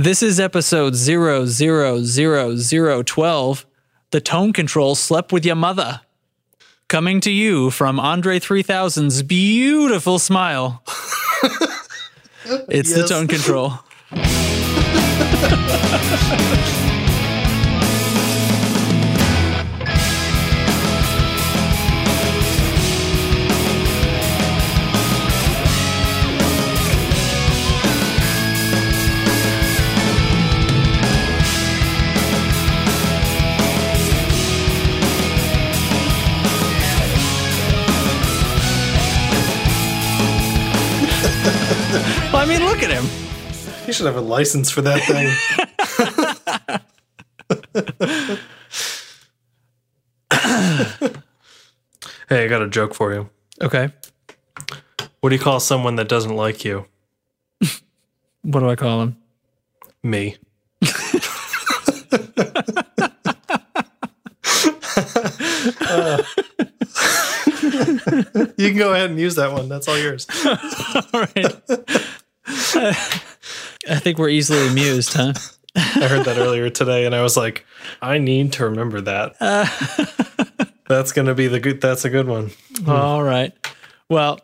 This is episode 000012, The Tone Control Slept With Your Mother. Coming to you from Andre 3000's beautiful smile. It's yes. The Tone Control. I mean, look at him. He should have a license for that thing. Hey, I got a joke for you. Okay. What do you call someone that doesn't like you? What do I call him? Me. You can go ahead and use that one. That's all yours. All right. I think we're easily amused, huh? I heard that earlier today, and I was like, I need to remember that. That's going to be the good. That's a good one. All right. Well,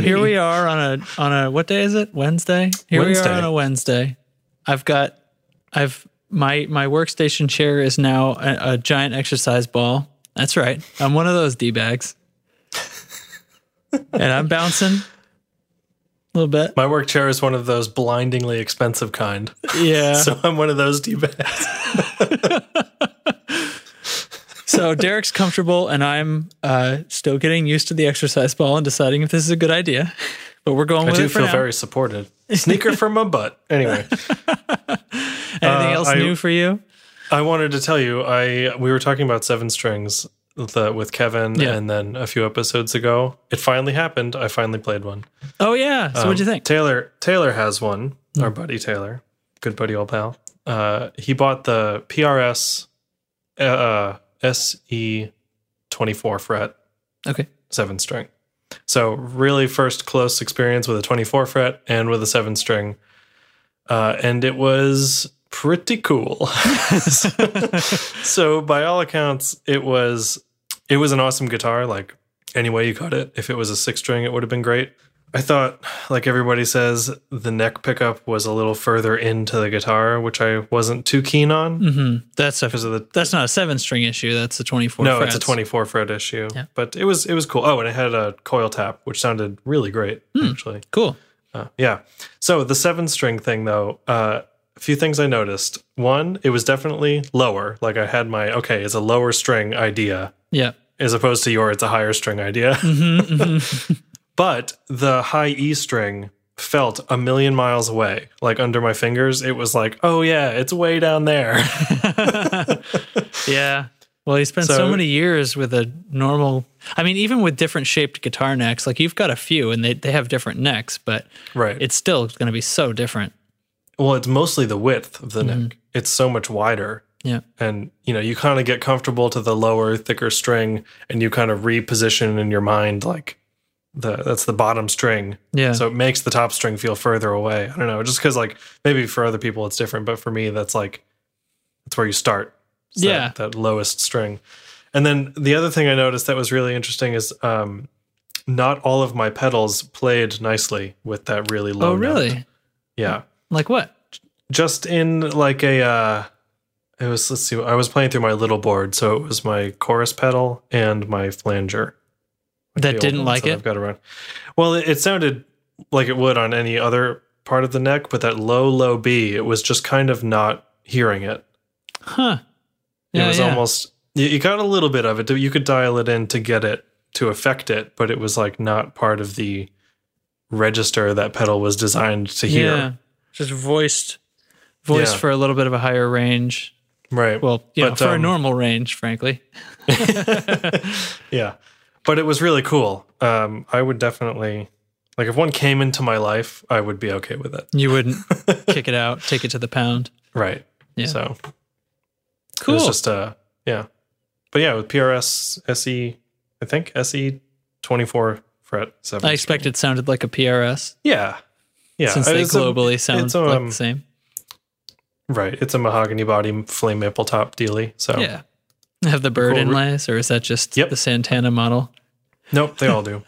here we are on a what day is it? Wednesday. Here we are on a Wednesday. My workstation chair is now a giant exercise ball. That's right. I'm one of those D-bags. And I'm bouncing a little bit. My work chair is one of those blindingly expensive kind. Yeah. So I'm one of those D-bags. So Derek's comfortable, and I'm still getting used to the exercise ball and deciding if this is a good idea. But we're going with it for now. I do feel very supported. Sneaker from my butt. Anyway. Anything else new for you? I wanted to tell you, we were talking about 7 strings with Kevin, yeah, and then a few episodes ago. It finally happened. I finally played one. Oh, yeah. So what'd you think? Taylor has one. Mm. Our buddy Taylor. Good buddy, old pal. He bought the PRS SE24 fret. Okay. 7-string. So really first close experience with a 24 fret and with a 7-string. And it was pretty cool. So by all accounts, it was an awesome guitar. Like, any way you cut it, if it was a 6-string, it would have been great. I thought, like everybody says, the neck pickup was a little further into the guitar, which I wasn't too keen on. Mm-hmm. That's not a 7-string issue. That's a 24 fret. No, it's a 24 fret issue. Yeah. But it was cool. Oh, and it had a coil tap, which sounded really great, actually. Cool. Yeah. So the 7-string thing, though, a few things I noticed. One, it was definitely lower. Like, I had my, okay, it's a lower string idea. Yeah. As opposed to it's a higher string idea. Mm-hmm, mm-hmm. But the high E string felt a million miles away. Like, under my fingers, it was like, oh, yeah, it's way down there. Yeah. Well, he spent so many years with a normal... I mean, even with different shaped guitar necks, like, you've got a few, and they have different necks, but it's still going to be so different. Well, it's mostly the width of the neck. It's so much wider. Yeah. And, you kind of get comfortable to the lower, thicker string, and you kind of reposition in your mind, like, that's the bottom string. Yeah. So it makes the top string feel further away. I don't know, just because, like, maybe for other people it's different, but for me, that's, like, that's where you start. It's that lowest string. And then the other thing I noticed that was really interesting is not all of my pedals played nicely with that really low. Oh, really? Note. Yeah. Like what? Just in like a, it was, let's see, I was playing through my little board. So it was my chorus pedal and my flanger. That didn't like it? I've got around. Well, it sounded like it would on any other part of the neck, but that low B, it was just kind of not hearing it. Huh. Yeah, it was almost... You got a little bit of it. You could dial it in to get it, to affect it, but it was like not part of the register that pedal was designed to hear. Yeah, just voiced for a little bit of a higher range. Right. Well, for a normal range, frankly. Yeah, but it was really cool. I would definitely, like, if one came into my life, I would be okay with it. You wouldn't kick it out, take it to the pound. Right. Yeah. So cool. It was just yeah. But yeah, with PRS SE 24 fret 7. I expect it sounded like a PRS. Yeah. Yeah, since they globally sound like the same. Right, it's a mahogany body, flame maple top dealy. So yeah, have the bird inlays, or is that just the Santana model? Nope, they all do.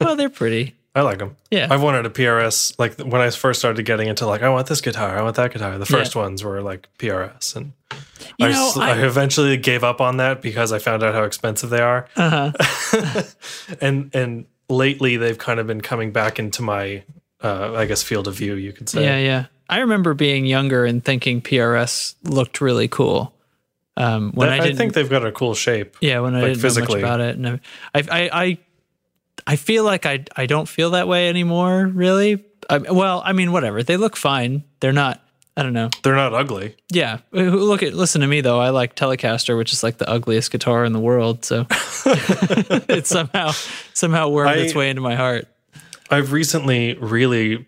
Well, they're pretty. I like them. Yeah, I've wanted a PRS. Like when I first started getting into, like, I want this guitar, I want that guitar. The first ones were like PRS, and I eventually gave up on that because I found out how expensive they are. And lately they've kind of been coming back into my, I guess, field of view. You could say. Yeah, yeah. I remember being younger and thinking PRS looked really cool. I think they've got a cool shape. Yeah, when I didn't physically know much about it, and I feel like I don't feel that way anymore. Really? Whatever. They look fine. They're not. I don't know. They're not ugly. Yeah. Listen to me though. I like Telecaster, which is like the ugliest guitar in the world. So it somehow wormed its way into my heart. I've recently really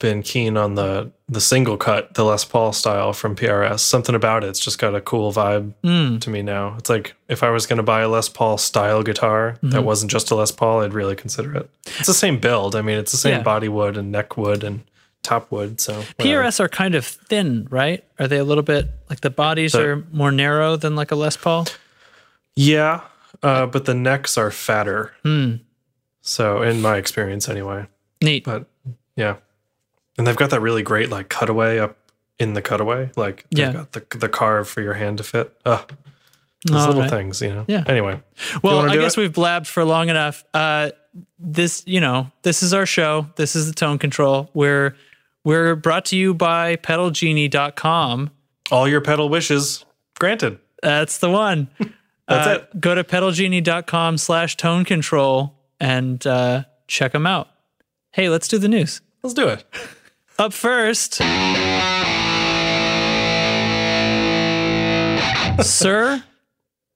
been keen on the single cut, the Les Paul style from PRS. Something about it's just got a cool vibe to me now. It's like if I was going to buy a Les Paul style guitar that wasn't just a Les Paul, I'd really consider it. It's the same build. I mean, it's the same body wood and neck wood and top wood. So whatever. PRS are kind of thin, right? Are they a little bit like the bodies are more narrow than like a Les Paul? Yeah, but the necks are fatter. So in my experience, anyway. Neat, but yeah. And they've got that really great like cutaway up in the cutaway. Like they've got the carve for your hand to fit. Those little things, you know. Yeah. Anyway. Well, I guess we've blabbed for long enough. This is our show. This is the Tone Control. We're brought to you by PedalGenie.com. All your pedal wishes granted. That's the one. That's it. Go to PedalGenie.com/tone control and check them out. Hey, let's do the news. Let's do it. Up first, sir.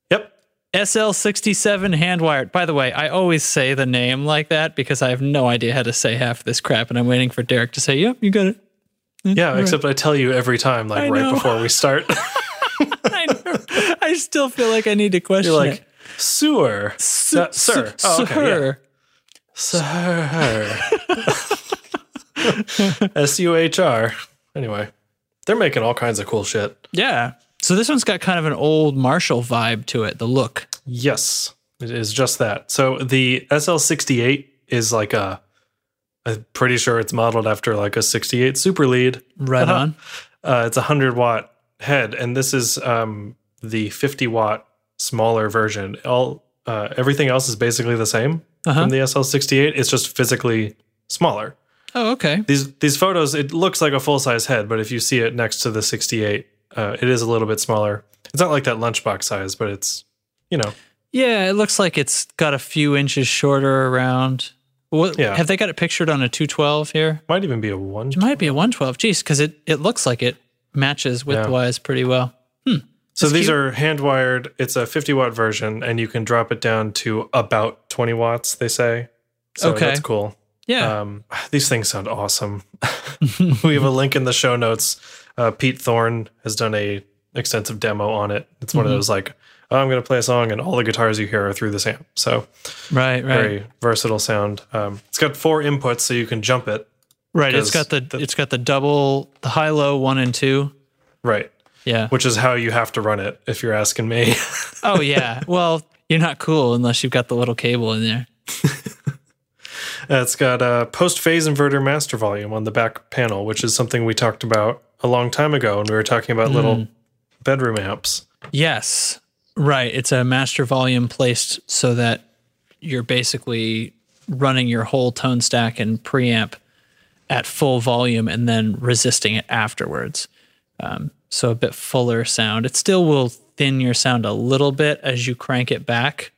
Yep. SL67 hand-wired. By the way, I always say the name like that because I have no idea how to say half of this crap, and I'm waiting for Derek to say, "Yep, you got it." Yeah, except I tell you every time, like right before we start. I know. I still feel like I need to question. You're like, sewer, sir, oh, okay, yeah. Sir. SUHR. Anyway, they're making all kinds of cool shit. Yeah. So this one's got kind of an old Marshall vibe to it, the look. Yes, it is just that. So the SL68 is like a, I'm pretty sure it's modeled after like a 68 Super Lead. Right on. It's a 100-watt head, and this is the 50-watt smaller version. Everything else is basically the same from the SL68. It's just physically smaller. Oh, okay. These photos, it looks like a full-size head, but if you see it next to the 68, it is a little bit smaller. It's not like that lunchbox size, but it's, you know. Yeah, it looks like it's got a few inches shorter around. Have they got it pictured on a 212 here? Might even be a 112. It might be a 112. Geez, because it looks like it matches width-wise pretty well. So these are hand-wired. It's a 50-watt version, and you can drop it down to about 20 watts, they say. So that's cool. Yeah. These things sound awesome. We have a link in the show notes. Pete Thorn has done an extensive demo on it. It's one of those like, oh, I'm going to play a song and all the guitars you hear are through this amp. So right. Very versatile sound. It's got 4 inputs so you can jump it. Right. It's got the double, the high-low 1 and 2. Right. Yeah. Which is how you have to run it if you're asking me. Oh yeah. Well, you're not cool unless you've got the little cable in there. It's got a post-phase inverter master volume on the back panel, which is something we talked about a long time ago when we were talking about little bedroom amps. Yes, right. It's a master volume placed so that you're basically running your whole tone stack and preamp at full volume and then resisting it afterwards. So a bit fuller sound. It still will thin your sound a little bit as you crank it back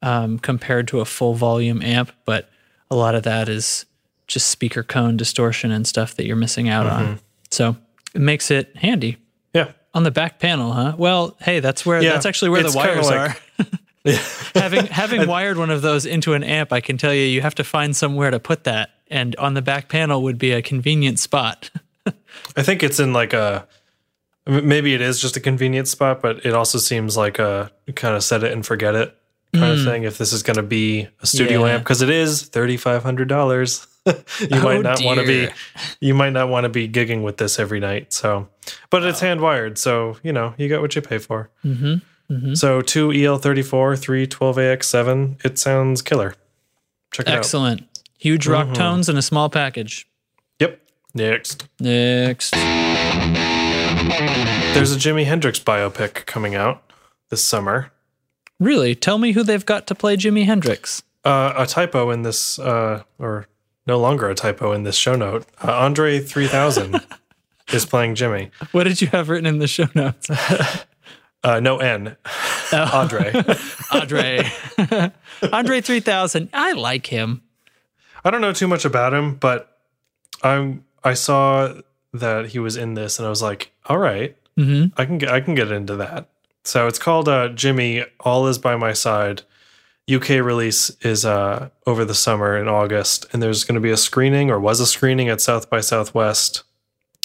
compared to a full volume amp, but a lot of that is just speaker cone distortion and stuff that you're missing out on. So it makes it handy. Yeah. On the back panel, huh? Well, hey, that's actually where the wires are. Having wired one of those into an amp, I can tell you have to find somewhere to put that. And on the back panel would be a convenient spot. I think it's in maybe it is just a convenient spot, but it also seems like a kind of set it and forget it kind of thing, if this is going to be a studio amp, because it is $3,500. You might not want to be gigging with this every night. So, but it's hand wired, so you know you got what you pay for. Mm-hmm. Mm-hmm. So 2 EL34, 3 12AX7. It sounds killer. Check it out. Excellent. Huge rock tones in a small package. Yep. Next. There's a Jimi Hendrix biopic coming out this summer. Really? Tell me who they've got to play Jimi Hendrix. A typo in this, or no longer a typo in this show note. Andre 3000 is playing Jimi. What did you have written in the show notes? No N. Oh. Andre 3000. I like him. I don't know too much about him, but I saw that he was in this, and I was like, all right, I can get into that. So it's called Jimi: All Is by My Side. UK release is over the summer in August, and there's going to be a screening, or was a screening, at South by Southwest.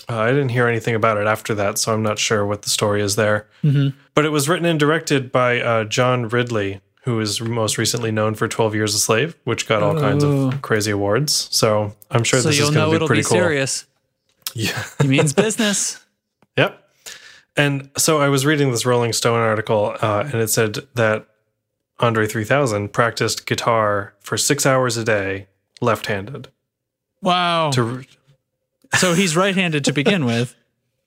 I didn't hear anything about it after that, so I'm not sure what the story is there. Mm-hmm. But it was written and directed by John Ridley, who is most recently known for 12 Years a Slave, which got all kinds of crazy awards. So I'm sure this is going to be pretty cool. So you'll know it'll be serious. Yeah. He means business. Yep. And so I was reading this Rolling Stone article, and it said that Andre 3000 practiced guitar for 6 hours a day, left-handed. Wow. So he's right-handed to begin with.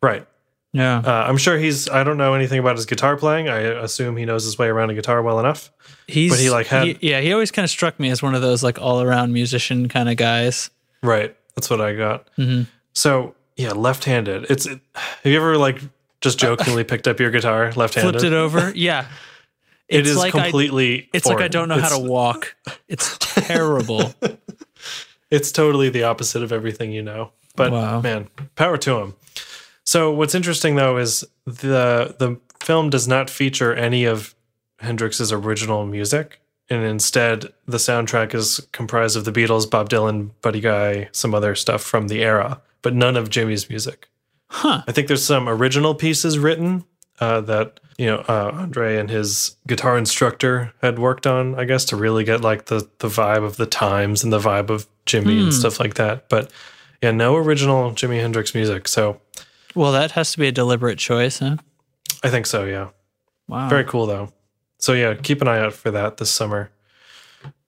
Right. Yeah. I'm sure I don't know anything about his guitar playing. I assume he knows his way around a guitar well enough. He always kind of struck me as one of those like all-around musician kind of guys. Right. That's what I got. Mm-hmm. So, yeah, left-handed. Have you ever like just jokingly picked up your guitar left-handed? Flipped it over? Yeah. It is like completely it's foreign. Like I don't know how to walk. It's terrible. It's totally the opposite of everything you know. But man, power to him. So what's interesting though is the film does not feature any of Hendrix's original music, and instead the soundtrack is comprised of the Beatles, Bob Dylan, Buddy Guy, some other stuff from the era, but none of Jimi's music. Huh. I think there's some original pieces written that Andre and his guitar instructor had worked on, I guess, to really get like the vibe of the times and the vibe of Jimi and stuff like that. But yeah, no original Jimi Hendrix music. So, well, that has to be a deliberate choice, huh? I think so. Yeah. Wow. Very cool though. So yeah, keep an eye out for that this summer.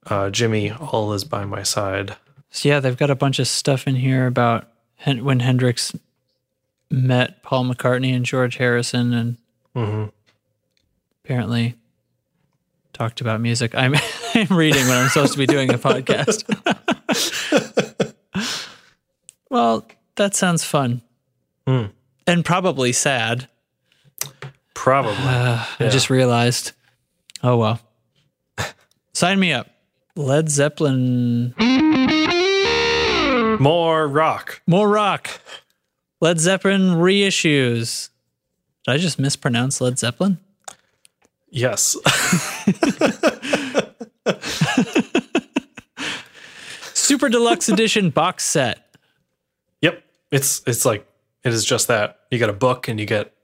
Jimi: All Is by My Side. So yeah, they've got a bunch of stuff in here about when Hendrix met Paul McCartney and George Harrison, and apparently talked about music. I'm reading when I'm supposed to be doing a podcast. Well, that sounds fun. Mm. And probably sad. Probably. Yeah. I just realized. Oh, well. Sign me up. Led Zeppelin. More rock. Led Zeppelin reissues. Did I just mispronounce Led Zeppelin? Yes. Super Deluxe Edition box set. Yep. It's like, it is just that. You get a book and you get...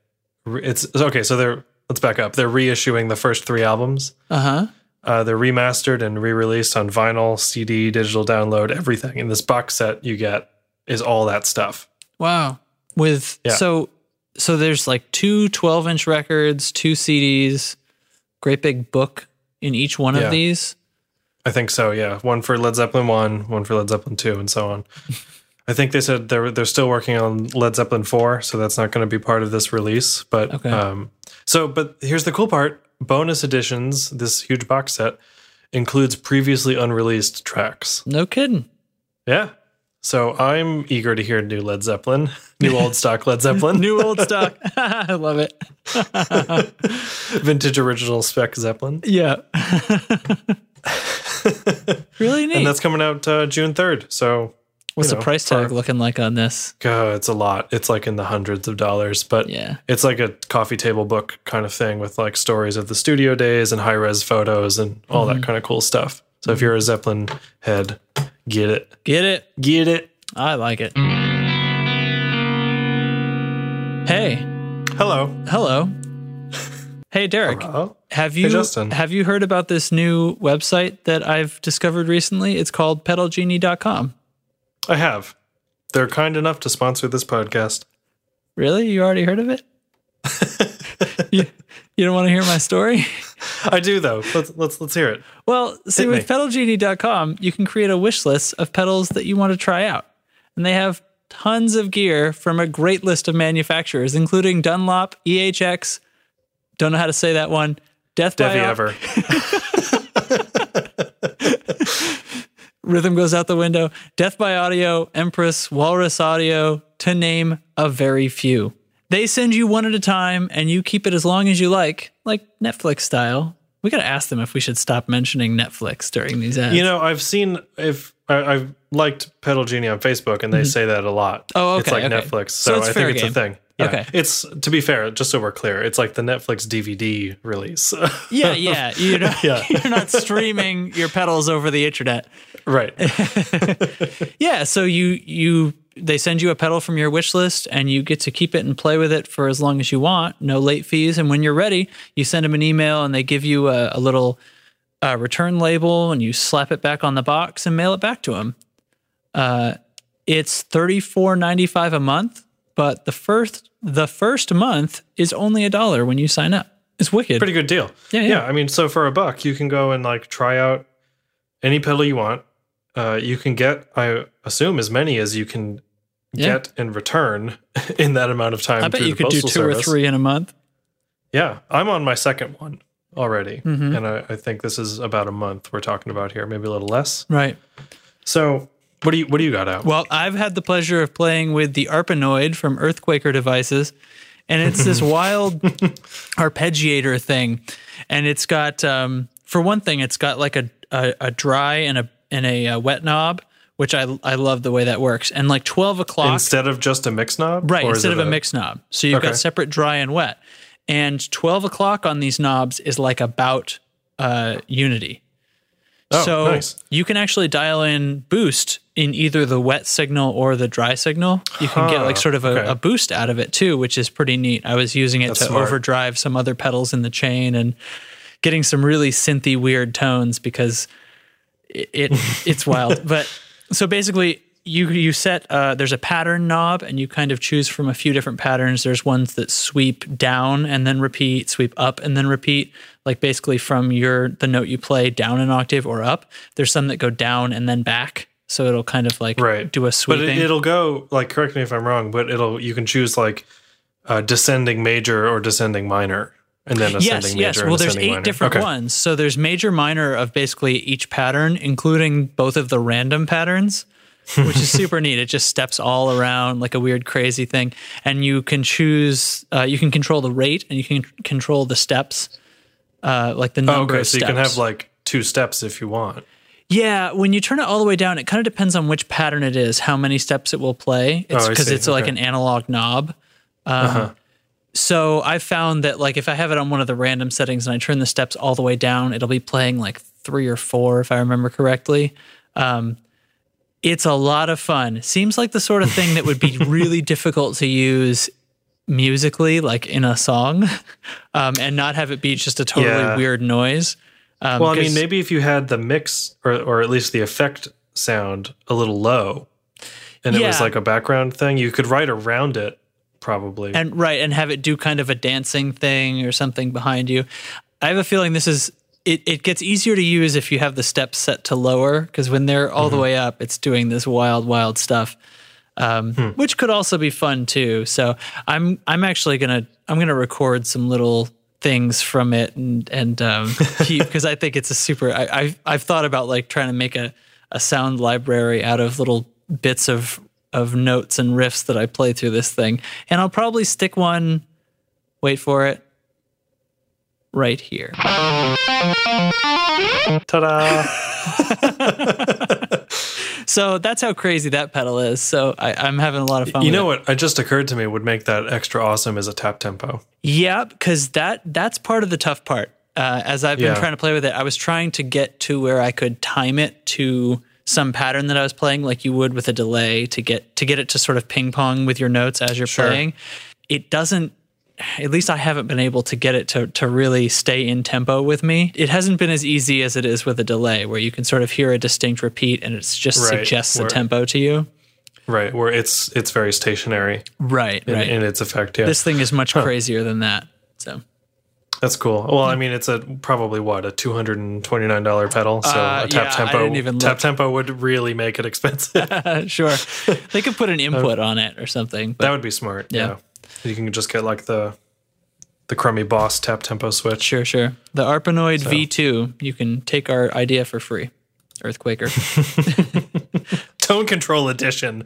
okay, so let's back up. They're reissuing the first 3 albums. Uh-huh. They're remastered and re-released on vinyl, CD, digital download, everything. And this box set you get is all that stuff. Wow. So there's like 2 12-inch records, 2 CDs, great big book in each one of these. I think so, yeah. One for Led Zeppelin 1, one for Led Zeppelin 2, and so on. I think they said they're still working on Led Zeppelin 4, so that's not going to be part of this release. But okay. But here's the cool part. Bonus editions, this huge box set, includes previously unreleased tracks. No kidding. Yeah. So I'm eager to hear new Led Zeppelin, new old stock Led Zeppelin. New old stock. I love it. Vintage original spec Zeppelin. Yeah. Really neat. And that's coming out June 3rd. So what's the price tag looking like on this? It's a lot. It's like in the hundreds of dollars, but yeah, it's like a coffee table book kind of thing with like stories of the studio days and high-res photos and all that kind of cool stuff. So if you're a Zeppelin head, get it. I like it. Hey. Hello. Hey, Derek. Hello? Have you heard about this new website that I've discovered recently? It's called PedalGenie.com. I have. They're kind enough to sponsor this podcast. Really? You already heard of it? You don't want to hear my story? I do, though. Let's hear it. Well, see, with PedalGenie.com, you can create a wish list of pedals that you want to try out. And they have tons of gear from a great list of manufacturers, including Dunlop, EHX, don't know how to say that one, Death By Ever. Rhythm goes out the window. Death by Audio, Empress, Walrus Audio, to name a very few. They send you one at a time, and you keep it as long as you like Netflix style. We got to ask them if we should stop mentioning Netflix during these ads. You know, I've seen, if I've liked Pedal Genie on Facebook, and they say that a lot. Oh, okay. It's like Netflix, so I think it's a thing. Yeah. Okay. It's, to be fair, just so we're clear, it's like the Netflix DVD release. Yeah. You're not streaming your pedals over the internet. Right. Yeah. So they send you a pedal from your wish list, and you get to keep it and play with it for as long as you want. No late fees. And when you're ready, you send them an email, and they give you a little return label, and you slap it back on the box and mail it back to them. It's $34.95 a month. But the first month is only $1 when you sign up. It's wicked. Pretty good deal. Yeah. I mean, so for $1, you can go and like try out any pedal you want. You can get, I assume, as many as you can get and return in that amount of time. I bet you could do two or three in a month. Yeah, I'm on my second one already, and I think this is about a month we're talking about here, maybe a little less. Right. So. What do you got out? Well, I've had the pleasure of playing with the Arpanoid from Earthquaker Devices, and it's this wild arpeggiator thing, and it's got for one thing, it's got like a dry and a wet knob, which I love the way that works, and like 12 o'clock instead of just a mix knob, right? Instead of a mix knob, so you've got separate dry and wet, and 12 o'clock on these knobs is like about unity. Oh, so nice. You can actually dial in boost in either the wet signal or the dry signal. You can get like sort of a boost out of it too, which is pretty neat. I was using it overdrive some other pedals in the chain and getting some really synthy weird tones because it's wild. But so basically you set, there's a pattern knob and you kind of choose from a few different patterns. There's ones that sweep down and then repeat, sweep up and then repeat. Like basically from the note you play down an octave or up. There's some that go down and then back. So it'll kind of like do a sweeping. But it'll go, like, correct me if I'm wrong, but you can choose like descending major or descending minor. And then ascending major. Yes. Well, there's 8 minor. Different ones. So there's major minor of basically each pattern, including both of the random patterns, which is super neat. It just steps all around like a weird, crazy thing. And you can choose, you can control the rate and you can control the steps. Like the number of steps. So you can have like 2 steps if you want. Yeah, when you turn it all the way down, it kind of depends on which pattern it is, how many steps it will play. It's because it's like an analog knob. So I found that like if I have it on one of the random settings and I turn the steps all the way down, it'll be playing like 3 or 4 if I remember correctly. It's a lot of fun. Seems like the sort of thing that would be really difficult to use musically, like in a song, and not have it be just a totally weird noise. Well, I mean, maybe if you had the mix or at least the effect sound a little low and it was like a background thing, you could write around it probably. And have it do kind of a dancing thing or something behind you. I have a feeling this is, it gets easier to use if you have the steps set to lower, because when they're all the way up, it's doing this wild, wild stuff. Which could also be fun too. So I'm actually gonna record some little things from it and keep, because I think it's a super. I've thought about like trying to make a sound library out of little bits of notes and riffs that I play through this thing, and I'll probably stick one. Wait for it. Right here. Ta-da! So that's how crazy that pedal is. So I'm having a lot of fun. You know what? It just occurred to me would make that extra awesome is a tap tempo. Yeah, because that's part of the tough part. As I've been trying to play with it, I was trying to get to where I could time it to some pattern that I was playing, like you would with a delay, to get it to sort of ping pong with your notes as you're playing. It doesn't at least I haven't been able to get it to really stay in tempo with me. It hasn't been as easy as it is with a delay, where you can sort of hear a distinct repeat and it just suggests a tempo to you. Right, where it's very stationary. Right, in its effect, yeah. This thing is much crazier than that, so... That's cool. Well, I mean, it's probably a $229 pedal. So a tap tempo would really make it expensive. Sure, they could put an input on it or something. But that would be smart. Yeah, you can just get like the crummy Boss tap tempo switch. Sure. The Arpanoid V2. You can take our idea for free. Earthquaker. Tone Control Edition.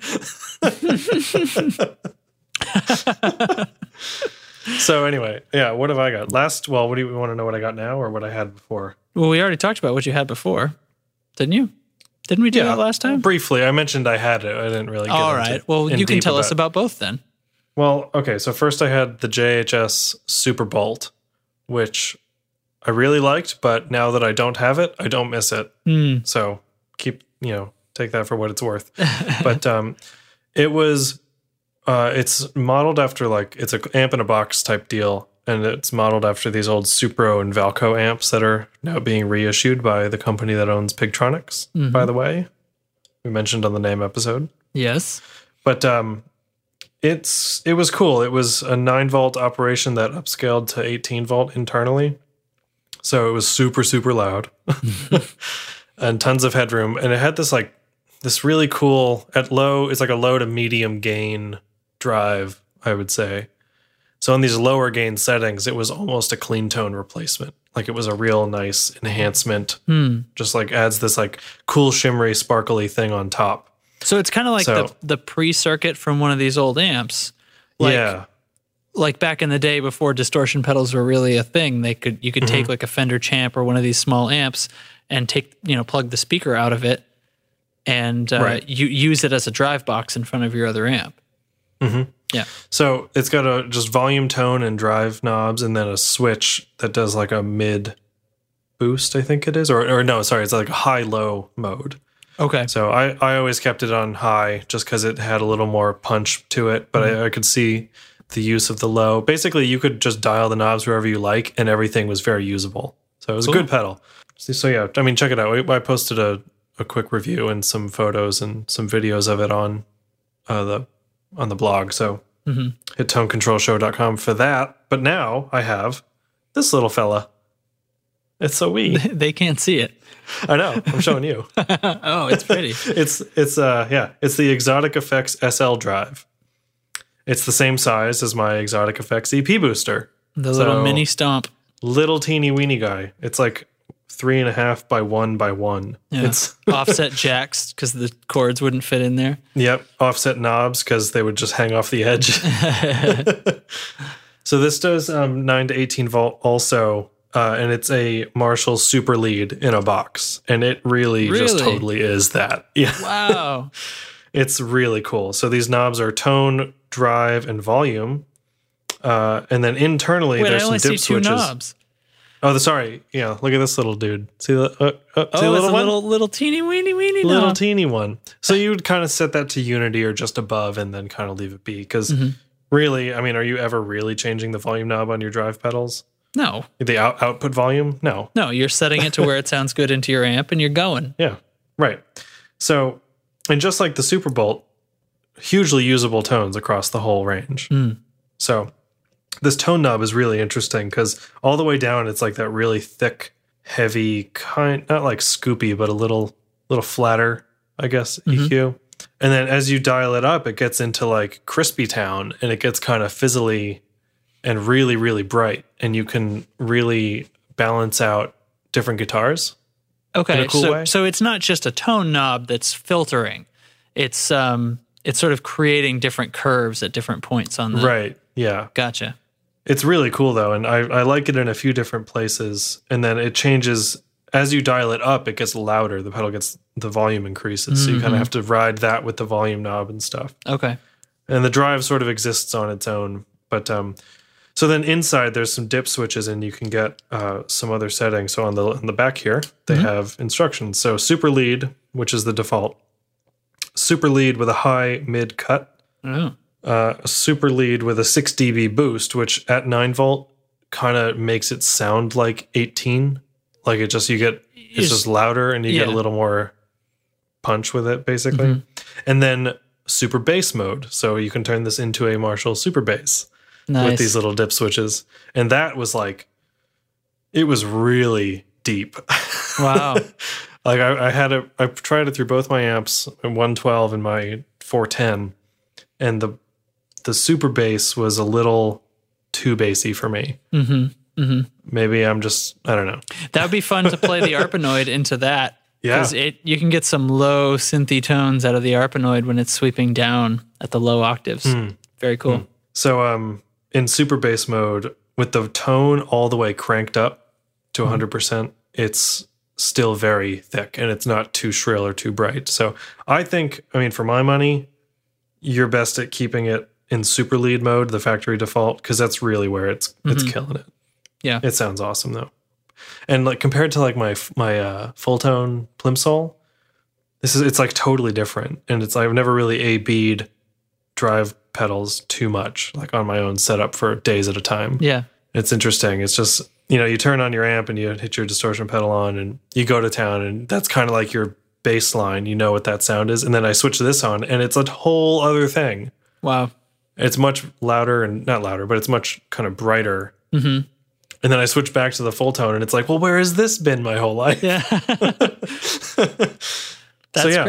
So anyway, what have I got? What do you want to know what I got now or what I had before? Well, we already talked about what you had before, didn't you? Didn't we do that last time? Briefly, I mentioned I had it. I didn't really get it. All right. Well, you can tell us about both then. Well, okay. So first I had the JHS Super Bolt, which I really liked, but now that I don't have it, I don't miss it. Mm. So take that for what it's worth. But it was... it's modeled after it's an amp in a box type deal, and it's modeled after these old Supro and Valco amps that are now being reissued by the company that owns Pigtronics, by the way. We mentioned on the NAMM episode. Yes. But it was cool. It was a 9-volt operation that upscaled to 18-volt internally. So it was super, super loud and tons of headroom. And it had this really cool, at low, it's like a low to medium gain drive, I would say. So in these lower gain settings, it was almost a clean tone replacement. Like it was a real nice enhancement. Mm. Just adds this cool shimmery sparkly thing on top. So it's kind of the pre-circuit from one of these old amps. Like back in the day before distortion pedals were really a thing, you could take a Fender Champ or one of these small amps and plug the speaker out of it. And you use it as a drive box in front of your other amp. Mm-hmm. Yeah. So it's got just volume, tone, and drive knobs, and then a switch that does a mid boost, I think it is. Or no, sorry, it's a high-low mode. Okay. So I always kept it on high just because it had a little more punch to it, but I could see the use of the low. Basically, you could just dial the knobs wherever you like, and everything was very usable. So it was a good pedal. So yeah, I mean, check it out. I posted a quick review and some photos and some videos of it on the blog. So hit tonecontrolshow.com for that. But now I have this little fella. It's a Wii. They can't see it. I know. I'm showing you. Oh, it's pretty. It's the Xotic Effects SL Drive. It's the same size as my Xotic Effects EP booster. The little mini stomp. Little teeny weeny guy. It's 3.5 by 1 by 1. Yeah. It's offset jacks because the cords wouldn't fit in there. Yep. Offset knobs because they would just hang off the edge. So this does 9 to 18 volt also, and it's a Marshall Super Lead in a box. And it really just totally is that. Yeah. Wow. It's really cool. So these knobs are tone, drive, and volume. And then internally, there's some dip switches. Knobs. Oh, sorry. Yeah, look at this little dude. See the little teeny weeny weeny little teeny one. So you would kind of set that to unity or just above, and then kind of leave it be. Because really, I mean, are you ever really changing the volume knob on your drive pedals? No. The output volume? No. No, you're setting it to where it sounds good into your amp, and you're going. Yeah. Right. So, and just like the Super Bolt, hugely usable tones across the whole range. Mm. So. This tone knob is really interesting because all the way down, it's that really thick, heavy kind, not scoopy, but a little flatter, I guess, EQ. And then as you dial it up, it gets into crispy town, and it gets kind of fizzly and really, really bright. And you can really balance out different guitars. Okay, in a cool way. So it's not just a tone knob that's filtering; it's sort of creating different curves at different points on the right. Yeah, gotcha. It's really cool, though, and I like it in a few different places, and then it changes. As you dial it up, it gets louder. The pedal gets, the volume increases, so you kind of have to ride that with the volume knob and stuff. Okay. And the drive sort of exists on its own, but so then inside there's some dip switches, and you can get some other settings. So on the back here, they have instructions. So Super Lead, which is the default, Super Lead with a high mid cut. Oh. Super Lead with a 6 dB boost, which at 9 volt kind of makes it sound like 18. Like it just, you get, it's just louder and you get a little more punch with it, basically. Mm-hmm. And then super bass mode. So you can turn this into a Marshall super bass with these little dip switches. And that was like, it was really deep. Wow. Like I tried it through both my amps, 112 and my 410. And the super bass was a little too bassy for me. Mm-hmm. Mm-hmm. Maybe I'm just, I don't know. That would be fun to play the Arpanoid into that. Yeah. Because you can get some low synthy tones out of the Arpanoid when it's sweeping down at the low octaves. Mm. Very cool. Mm. So in super bass mode, with the tone all the way cranked up to 100%, it's still very thick and it's not too shrill or too bright. So I think, I mean, for my money, you're best at keeping it in super lead mode, the factory default, because that's really where it's killing it. Yeah. It sounds awesome though. And like compared to like my full tone Plimsoll, it's like totally different. And it's, I've never really AB'd drive pedals too much, like on my own setup for days at a time. Yeah. It's interesting. It's just, you know, you turn on your amp and you hit your distortion pedal on and you go to town and that's kind of like your baseline. You know what that sound is. And then I switch this on and it's a whole other thing. Wow. It's much louder and not louder, but it's much kind of brighter. Mm-hmm. And then I switch back to the full tone and it's like, well, where has this been my whole life? Yeah. That's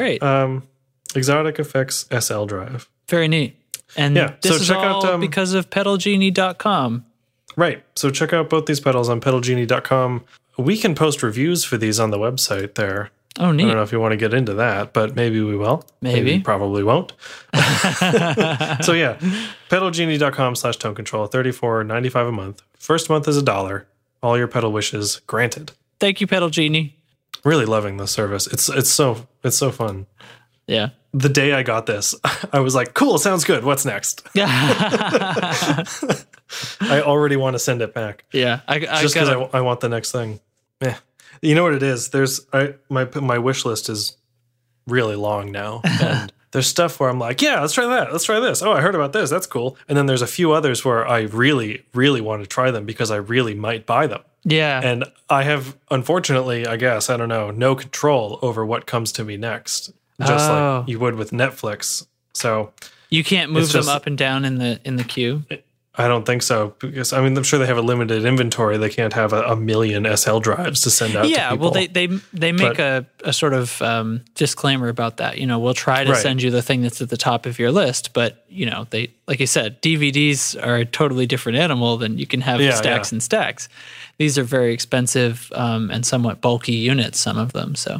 great. Xotic Effects SL Drive. Very neat. And this is all because of PedalGenie.com. Right. So check out both these pedals on PedalGenie.com. We can post reviews for these on the website there. Oh, neat. I don't know if you want to get into that, but maybe we will. Maybe probably won't. So yeah, PedalGenie.com/tone control, $34.95 a month. First month is $1. All your pedal wishes granted. Thank you, Pedal Genie. Really loving this service. It's so fun. Yeah. The day I got this, I was like, cool, sounds good. What's next? I already want to send it back. Yeah. I want the next thing. Yeah. You know what it is? My wish list is really long now. And there's stuff where I'm like, yeah, let's try that. Let's try this. Oh, I heard about this. That's cool. And then there's a few others where I really, really want to try them because I really might buy them. Yeah. And I have, unfortunately, I guess, I don't know, no control over what comes to me next. Just like you would with Netflix. So you can't move them up and down in the queue? I don't think so. Because I mean, I'm sure they have a limited inventory. They can't have a million SL drives to send out to people. Well, they make a sort of disclaimer about that. You know, we'll try to send you the thing that's at the top of your list, but, you know, they, like you said, DVDs are a totally different animal than you can have stacks and stacks. These are very expensive and somewhat bulky units, some of them. So,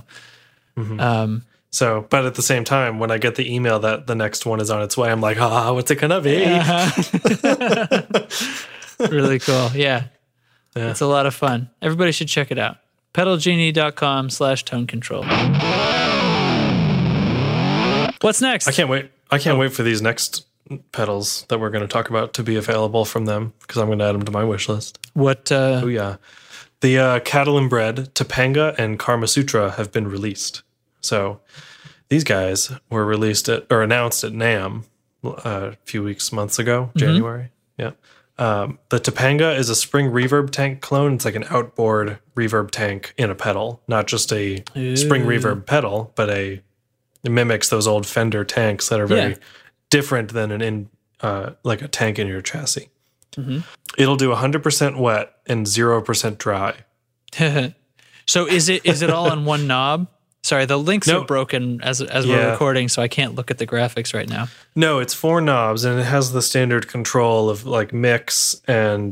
So, but at the same time, when I get the email that the next one is on its way, I'm like, what's it gonna be? Really cool. Yeah. It's a lot of fun. Everybody should check it out. PedalGenie.com/tone control. What's next? I can't wait for these next pedals that we're going to talk about to be available from them because I'm going to add them to my wish list. What? The Catalinbread, Topanga, and Karma Sutra have been released. So these guys were announced at NAMM a few months ago, January. Yeah. The Topanga is a spring reverb tank clone. It's like an outboard reverb tank in a pedal, not just a spring reverb pedal, but it mimics those old Fender tanks that are very different than like a tank in your chassis. Mm-hmm. It'll do 100% wet and 0% dry. So is it all on one knob? Sorry, the links are broken as we're recording, so I can't look at the graphics right now. No, it's 4 knobs, and it has the standard control of like mix and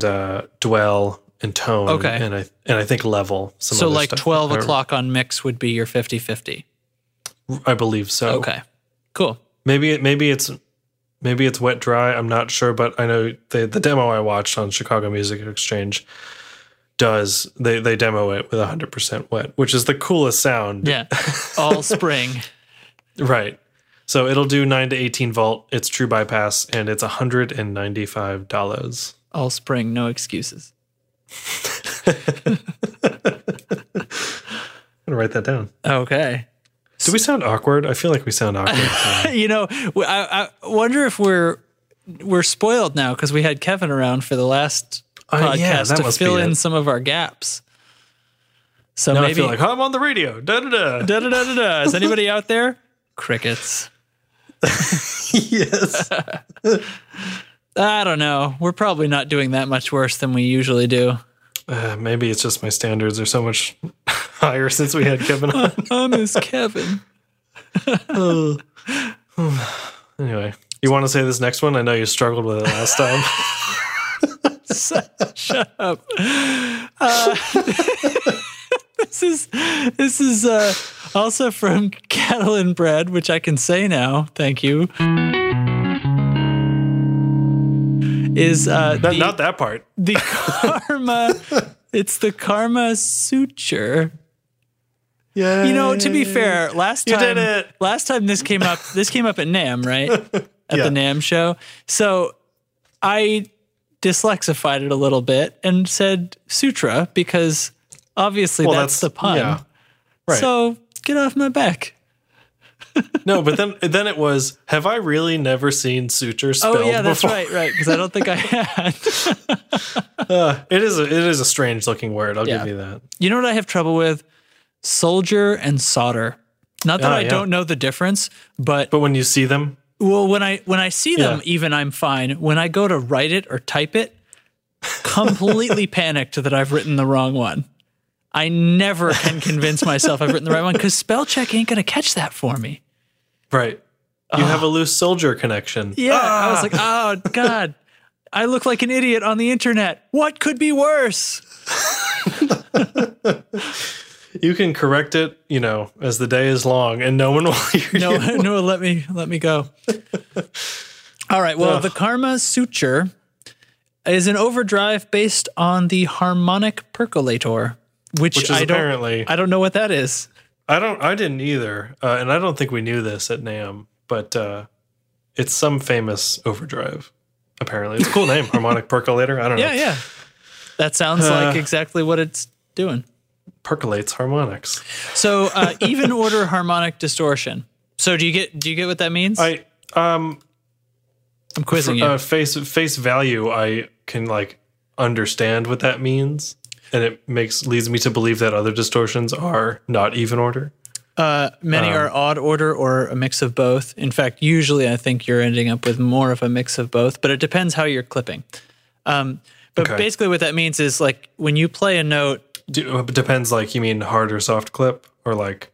dwell and tone, and I think level. So like stuff. 12 o'clock on mix would be your 50/50. I believe so. Okay, cool. Maybe it's wet dry. I'm not sure, but I know the demo I watched on Chicago Music Exchange. Does they demo it with 100% wet, which is the coolest sound. Yeah, all spring. Right. So it'll do 9 to 18 volt. It's true bypass, and it's $195. All spring, no excuses. I'm going to write that down. Okay. Do we sound awkward? I feel like we sound awkward. You know, I wonder if we're we're spoiled now because we had Kevin around for the last podcast to fill in some of our gaps. So now maybe I feel like, I'm on the radio. Da da da da da da da. Is anybody out there? Crickets. Yes. I don't know. We're probably not doing that much worse than we usually do. Maybe it's just my standards are so much higher since we had Kevin on. I miss Kevin. Anyway, you want to say this next one? I know you struggled with it last time. Shut up. This is also from Catalinbread, which I can say now. Thank you. Is not that part the Karma? It's the Karma Sutra. Yeah, you know. To be fair, last time this came up. This came up at NAMM, right? At the NAMM show. So I dyslexified it a little bit and said sutra because obviously that's the pun. Yeah, right. So get off my back. No, but then it was, have I really never seen suture spelled before? Oh, yeah, that's before? right, because I don't think I had. It is a strange-looking word, I'll give you that. You know what I have trouble with? Soldier and solder. Not that I don't know the difference, but... But when you see them? Well, when I see them, even I'm fine. When I go to write it or type it, completely panicked that I've written the wrong one. I never can convince myself I've written the right one because spell check ain't going to catch that for me. Right. You have a loose soldier connection. Yeah. I was like, oh, God, I look like an idiot on the internet. What could be worse? You can correct it, as the day is long and no one will hear you. No, let me go. All right. Well, the Karma Suture is an overdrive based on the harmonic percolator. Which I don't know what that is. I didn't either. And I don't think we knew this at NAMM, but it's some famous overdrive, apparently. It's a cool name, harmonic percolator. I don't know. Yeah. That sounds like exactly what it's doing. Percolates harmonics. So even order harmonic distortion. So do you get what that means? I'm quizzing you. Face value, I can understand what that means. And it leads me to believe that other distortions are not even order. Many are odd order or a mix of both. In fact, usually I think you're ending up with more of a mix of both, but it depends how you're clipping. Basically what that means is when you play a note... It depends, you mean hard or soft clip or that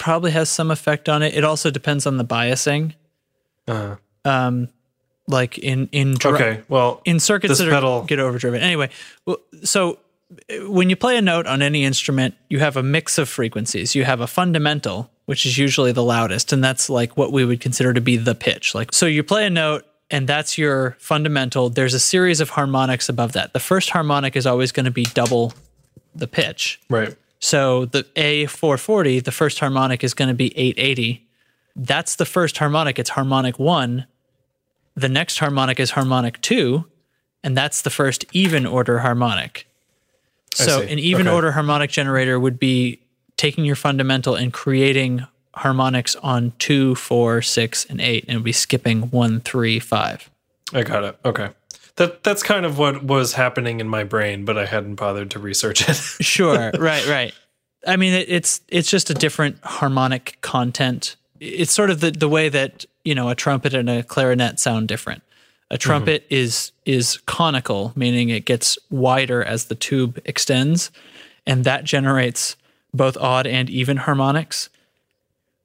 probably has some effect on it. It also depends on the biasing. In circuits that get overdriven. Anyway, so when you play a note on any instrument, you have a mix of frequencies. You have a fundamental, which is usually the loudest, and that's what we would consider to be the pitch. So you play a note, and that's your fundamental. There's a series of harmonics above that. The first harmonic is always going to be double the pitch. Right. So the A440, the first harmonic is going to be 880. That's the first harmonic. It's harmonic 1. The next harmonic is harmonic 2, and that's the first even order harmonic. So an even order harmonic generator would be taking your fundamental and creating harmonics on 2, 4, 6, and 8, and it would be skipping 1, 3, 5. I got it. Okay. That's kind of what was happening in my brain, but I hadn't bothered to research it. Sure. Right. I mean, it's just a different harmonic content. It's sort of the way that a trumpet and a clarinet sound different. A trumpet is conical, meaning it gets wider as the tube extends, and that generates both odd and even harmonics.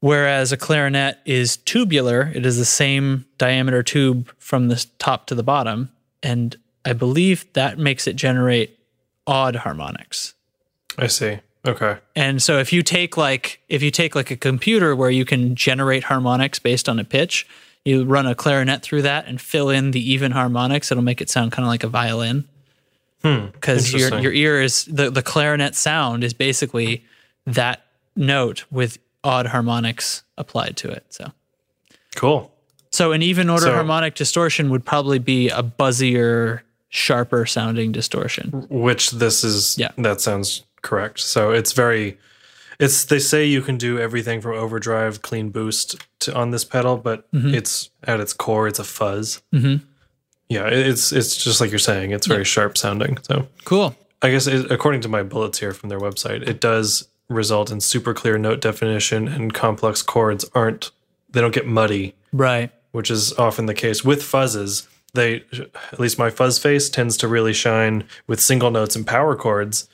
Whereas a clarinet is tubular, it is the same diameter tube from the top to the bottom, and I believe that makes it generate odd harmonics. I see. Okay. And so if you take a computer where you can generate harmonics based on a pitch, you run a clarinet through that and fill in the even harmonics, it'll make it sound kind of like a violin. Because your ear is the clarinet sound is basically that note with odd harmonics applied to it. So cool. So an even order harmonic distortion would probably be a buzzier, sharper sounding distortion. Which this is that sounds correct. So it's very It's, they say you can do everything from overdrive, clean boost to, on this pedal, but it's at its core, it's a fuzz. Yeah, it's just like you're saying. It's very sharp sounding. So cool. I guess it, according to my bullets here from their website, it does result in super clear note definition, and complex chords aren't, they don't get muddy. Right. Which is often the case with fuzzes. They, at least my fuzz face tends to really shine with single notes and power chords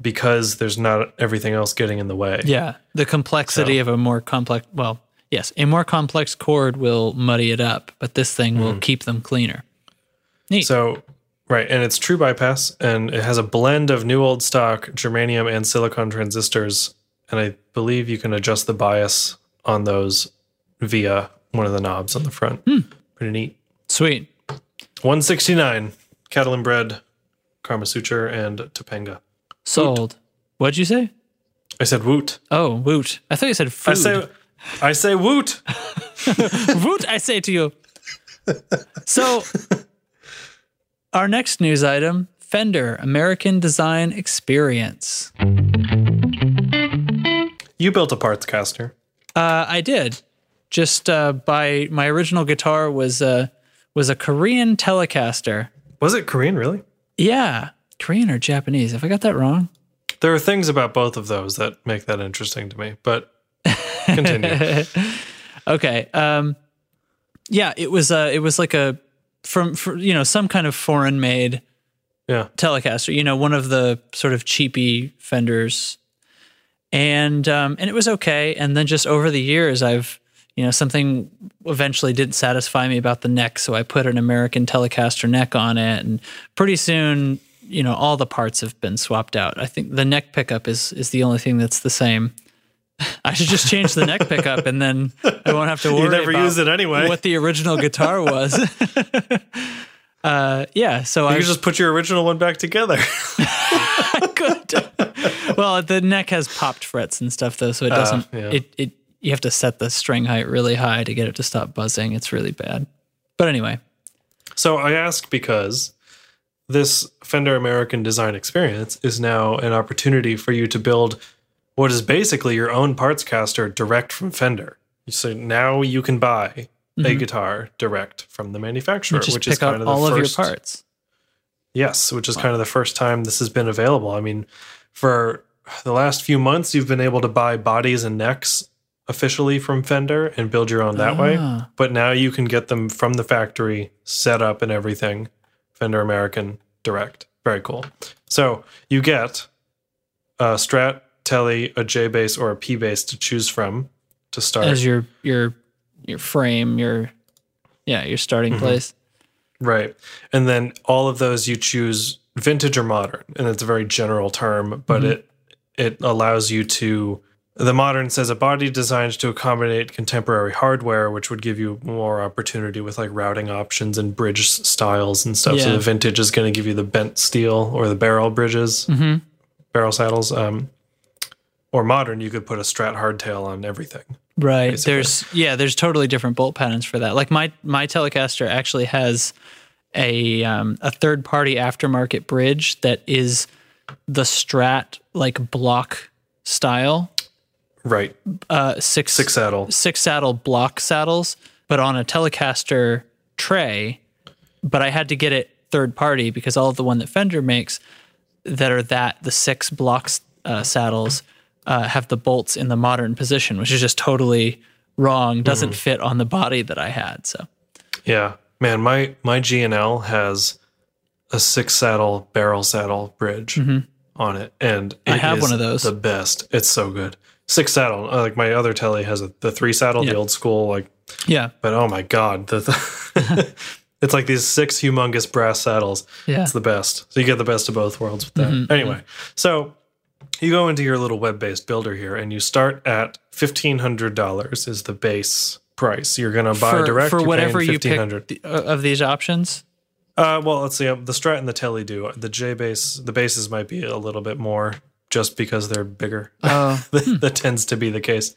because there's not everything else getting in the way. Yeah. The complexity of a more complex, well, yes, a more complex chord will muddy it up, but this thing will keep them cleaner. Neat. So, right, and it's true bypass, and it has a blend of new old stock germanium and silicon transistors, and I believe you can adjust the bias on those via one of the knobs on the front. Pretty neat. Sweet. 169, Catalinbread, Karma Sutra, and Topanga. Sold. Woot. What'd you say? I said woot. Oh, woot. I thought you said food. I say woot. Woot, I say to you. So... Our next news item, Fender American Design Experience. You built a parts caster. I did. Just by my original guitar was a Korean Telecaster. Was it Korean, really? Yeah. Korean or Japanese? Have I got that wrong? There are things about both of those that make that interesting to me, but continue. Okay. Yeah, it was like a... From you know, some kind of foreign-made Telecaster, you know, one of the sort of cheapy Fenders, and it was okay. And then just over the years, I've, you know, something eventually didn't satisfy me about the neck, so I put an American Telecaster neck on it, and pretty soon, you know, all the parts have been swapped out. I think the neck pickup is the only thing that's the same. I should just change the neck pickup, and then I won't have to worry about it anyway. What the original guitar was. Yeah, so I could just put your original one back together. I could. Well, the neck has popped frets and stuff, though, so it doesn't. It you have to set the string height really high to get it to stop buzzing. It's really bad. But anyway, so I ask because this Fender American Design Experience is now an opportunity for you to build what is basically your own parts caster direct from Fender. So now you can buy a guitar direct from the manufacturer, which is kind of the first... all of your parts. Yes, which is kind of the first time this has been available. I mean, for the last few months, you've been able to buy bodies and necks officially from Fender and build your own that way. But now you can get them from the factory, set up and everything, Fender American direct. Very cool. So you get a Strat, Tele, a J bass, or a P bass to choose from to start as your frame, your starting place, right? And then all of those you choose vintage or modern, and it's a very general term, but it allows you to. The modern says a body designed to accommodate contemporary hardware, which would give you more opportunity with like routing options and bridge styles and stuff. Yeah. So the vintage is going to give you the bent steel or the barrel bridges, barrel saddles. Or modern, you could put a Strat hardtail on everything. Right. Basically. There's totally different bolt patterns for that. Like my Telecaster actually has a third party aftermarket bridge that is the Strat like block style. Right. Six saddle block saddles, but on a Telecaster tray. But I had to get it third party because all of the one that Fender makes that are the six blocks saddles. Have the bolts in the modern position, which is just totally wrong. Doesn't fit on the body that I had. So, yeah, man, my G&L has a six saddle barrel saddle bridge on it, and I have one of those. The best. It's so good. Six saddle. Like my other Tele has the three saddle, the old school. Like but oh my god, it's like these six humongous brass saddles. Yeah, it's the best. So you get the best of both worlds with that. Anyway, so. You go into your little web-based builder here, and you start at $1,500 is the base price. You're going to buy direct. For whatever you pick of these options? Well, let's see. The Strat and the Tele do. The J-Bass, the bases might be a little bit more just because they're bigger. That tends to be the case.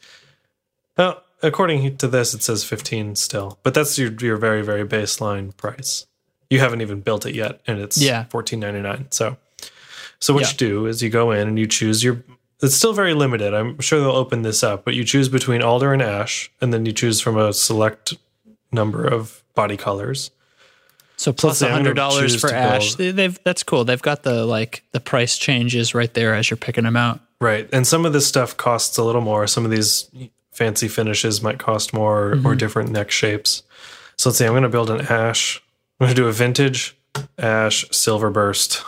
Well, according to this, it says 15 still. But that's your very, very baseline price. You haven't even built it yet, and it's $1,499, so... So what you do is you go in and you choose your It's still very limited. I'm sure they'll open this up, but you choose between Alder and Ash, and then you choose from a select number of body colors. So plus $100 for Ash. That's cool. They've got the price changes right there as you're picking them out. Right. And some of this stuff costs a little more. Some of these fancy finishes might cost more or different neck shapes. So let's see. I'm going to build an Ash. I'm going to do a vintage Ash silver burst.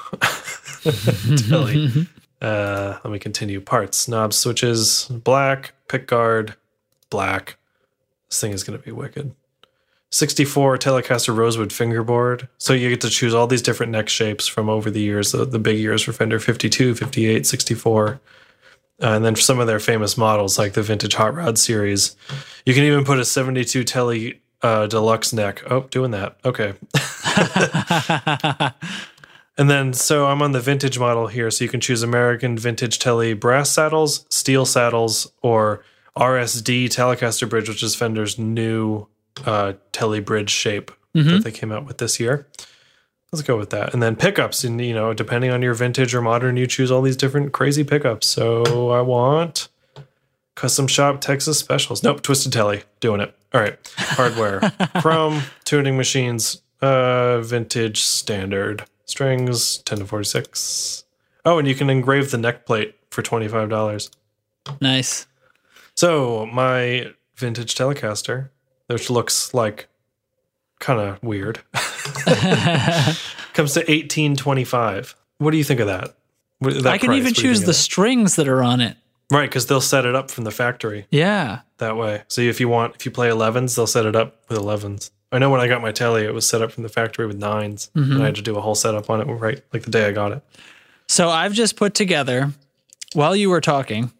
Totally. Let me continue. Parts, knob switches, black, pick guard, black. This thing is going to be wicked. 64 Telecaster rosewood fingerboard. So you get to choose all these different neck shapes from over the years, the big years for Fender, 52, 58, 64. And then some of their famous models, like the vintage Hot Rod series. You can even put a 72 Tele deluxe neck. Oh, doing that. Okay. And then, so I'm on the vintage model here. So you can choose American vintage Tele brass saddles, steel saddles, or RSD Telecaster bridge, which is Fender's new Tele bridge shape that they came out with this year. Let's go with that. And then pickups, and depending on your vintage or modern, you choose all these different crazy pickups. So I want Custom Shop Texas Specials. Nope, Twisted Tele, doing it. All right, hardware, chrome, tuning machines, vintage standard, strings 10 to 46. Oh, and you can engrave the neck plate for $25. Nice. So my vintage Telecaster, which looks like kind of weird, comes to $18.25. What do you think of that? I can even choose the strings that are on it. Right, because they'll set it up from the factory. Yeah, that way. So if you play 11s, they'll set it up with 11s. I know when I got my Tele, it was set up from the factory with 9s, and I had to do a whole setup on it right like the day I got it. So I've just put together, while you were talking,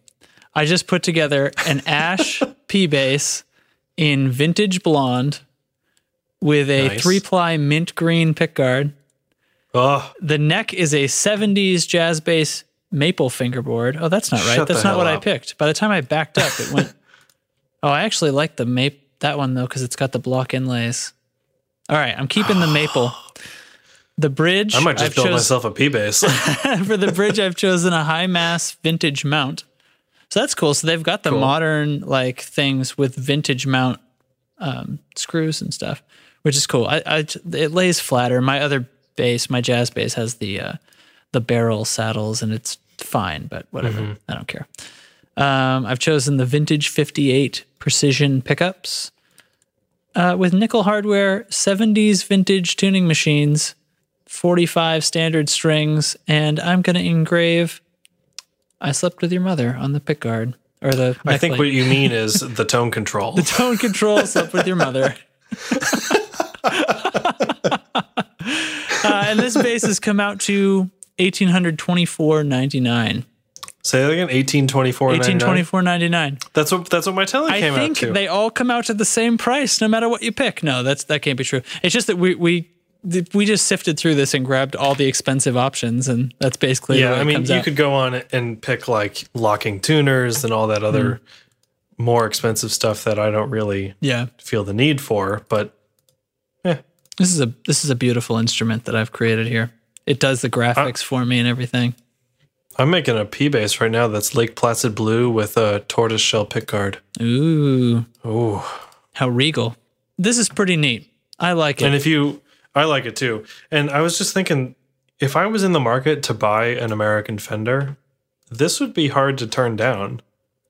I just put together an Ash P-Bass in vintage blonde with a three-ply mint green pickguard. Oh. The neck is a 70s jazz bass maple fingerboard. Oh, that's not right. That's not what I picked. By the time I backed up, it went... Oh, I actually like the that one, though, because it's got the block inlays. All right, I'm keeping the maple. The bridge... I might just build myself a P-Bass. For the bridge, I've chosen a high-mass vintage mount. So that's cool. So they've got the modern things with vintage mount screws and stuff, which is cool. It lays flatter. My other bass, my jazz bass, has the barrel saddles, and it's fine, but whatever. I don't care. I've chosen the vintage 58 precision pickups with nickel hardware, 70s vintage tuning machines, 45 standard strings, and I'm going to engrave... I slept with your mother on the pickguard or the. I think what you mean is the tone control. The tone control slept with your mother. And this bass has come out to $1,824.99. Say that again, $1,824.99. That's what my Tele came out to. I think they all come out to the same price, no matter what you pick. No, that can't be true. It's just that we just sifted through this and grabbed all the expensive options, and that's basically you could go on and pick locking tuners and all that other more expensive stuff that I don't really feel the need for, but this is a beautiful instrument that I've created here. It does the graphics for me and everything. I'm making a P-Bass right now that's Lake Placid blue with a tortoise shell pickguard. Ooh, how regal. This is pretty neat. I like it. And I like it too. And I was just thinking, if I was in the market to buy an American Fender, this would be hard to turn down.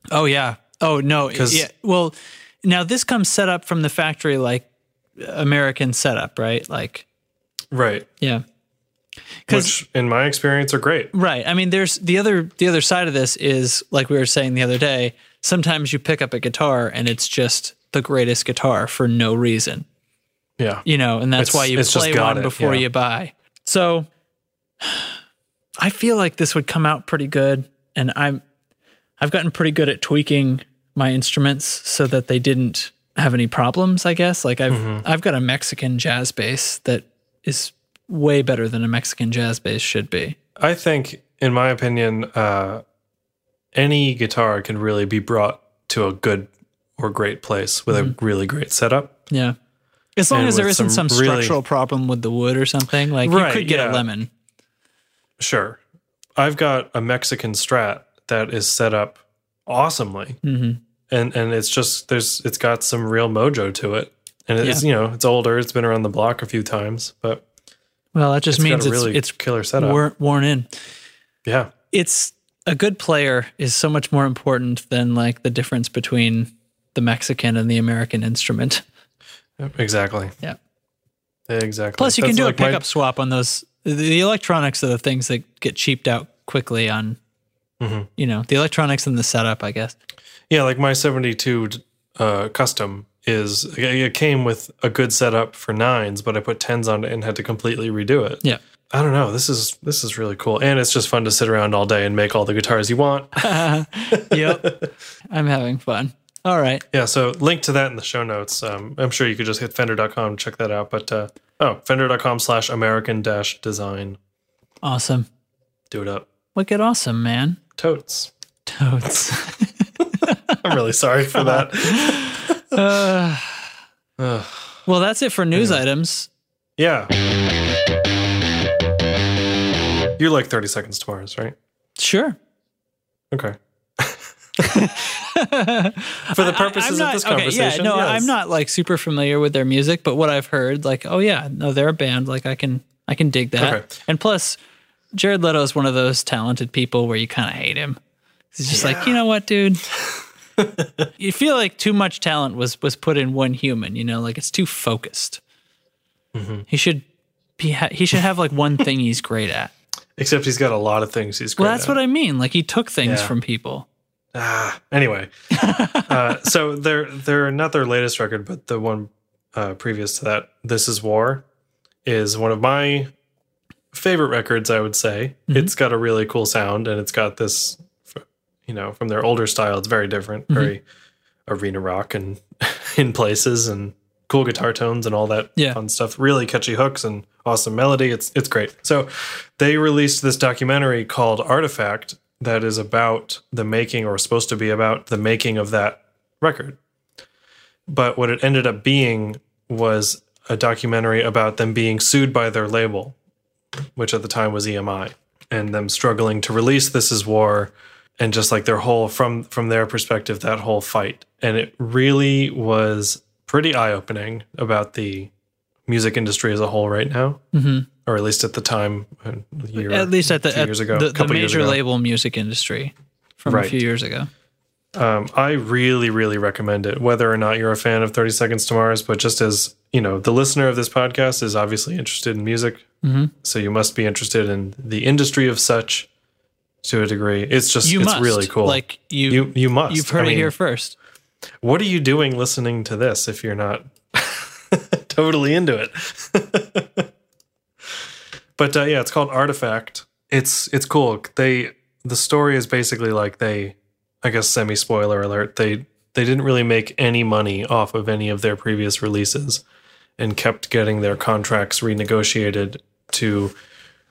Oh, yeah. Oh, no. Yeah. Well, now this comes set up from the factory, American setup, right? Right. Yeah. Which, in my experience, are great. Right. I mean, there's the other side of this is, like we were saying the other day, sometimes you pick up a guitar and it's just the greatest guitar for no reason. Yeah. And that's why you play one before you buy. So I feel like this would come out pretty good. And I've gotten pretty good at tweaking my instruments so that they didn't have any problems, I guess. I've got a Mexican jazz bass that is way better than a Mexican jazz bass should be. I think, in my opinion, any guitar can really be brought to a good or great place with a really great setup. Yeah. As long as there isn't some structural problem with the wood or something, you could get a lemon. Sure. I've got a Mexican Strat that is set up awesomely. Mm-hmm. And it's just, it's got some real mojo to it. And it's, you know, it's older. It's been around the block a few times, but. Well, that just means it's killer setup. Worn in. Yeah. It's a good player is so much more important than like the difference between the Mexican and the American instrument. Exactly. Yeah. Exactly. Plus you can do like a pickup swap on those. The electronics are the things that get cheaped out quickly on, you know, the electronics and the setup, I guess. Yeah. Like my 72 Custom is, it came with a good setup for 9s, but I put 10s on it and had to completely redo it. Yeah. I don't know. This is really cool. And it's just fun to sit around all day and make all the guitars you want. Yep. I'm having fun. All right. Yeah, so link to that in the show notes. I'm sure you could just hit Fender.com and check that out. But, Fender.com/American-Design. Awesome. Do it up. Wicked awesome, man. Totes. I'm really sorry for that. Well, that's it for news items. Yeah. You like 30 Seconds to Mars, right? Sure. Okay. For the purposes of this conversation, yes. I'm not like super familiar with their music, but what I've heard, like, they're a band. Like, I can dig that. Okay. And plus, Jared Leto is one of those talented people where you kind of hate him. He's just like, you know what, dude? You feel like too much talent was put in one human. You know, like it's too focused. Mm-hmm. He should have like one thing he's great at. Except he's got a lot of things he's great at. Well, that's what I mean. Like he took things from people. Anyway, so they're not their latest record, but the one previous to that, This Is War, is one of my favorite records, I would say. Mm-hmm. It's got a really cool sound, and it's got this, you know, from their older style, it's very different, very arena rock and in places, and cool guitar tones and all that fun stuff. Really catchy hooks and awesome melody. It's great. So they released this documentary called Artifact, that is about the making, or supposed to be about the making of that record. But what it ended up being was a documentary about them being sued by their label, which at the time was EMI, and them struggling to release This Is War, and just like their whole, from their perspective, that whole fight. And it really was pretty eye-opening about the music industry as a whole right now. Mm-hmm. Or at least at the time, a couple years ago, the major label music industry from a few years ago. I really, really recommend it, whether or not you're a fan of 30 Seconds to Mars, but just as, you know, the listener of this podcast is obviously interested in music, so you must be interested in the industry of such to a degree. It's just, really cool. Like you must. You've heard it here first. What are you doing listening to this if you're not totally into it? But it's called Artifact. It's cool. The story is basically like I guess semi spoiler alert. They didn't really make any money off of any of their previous releases, and kept getting their contracts renegotiated to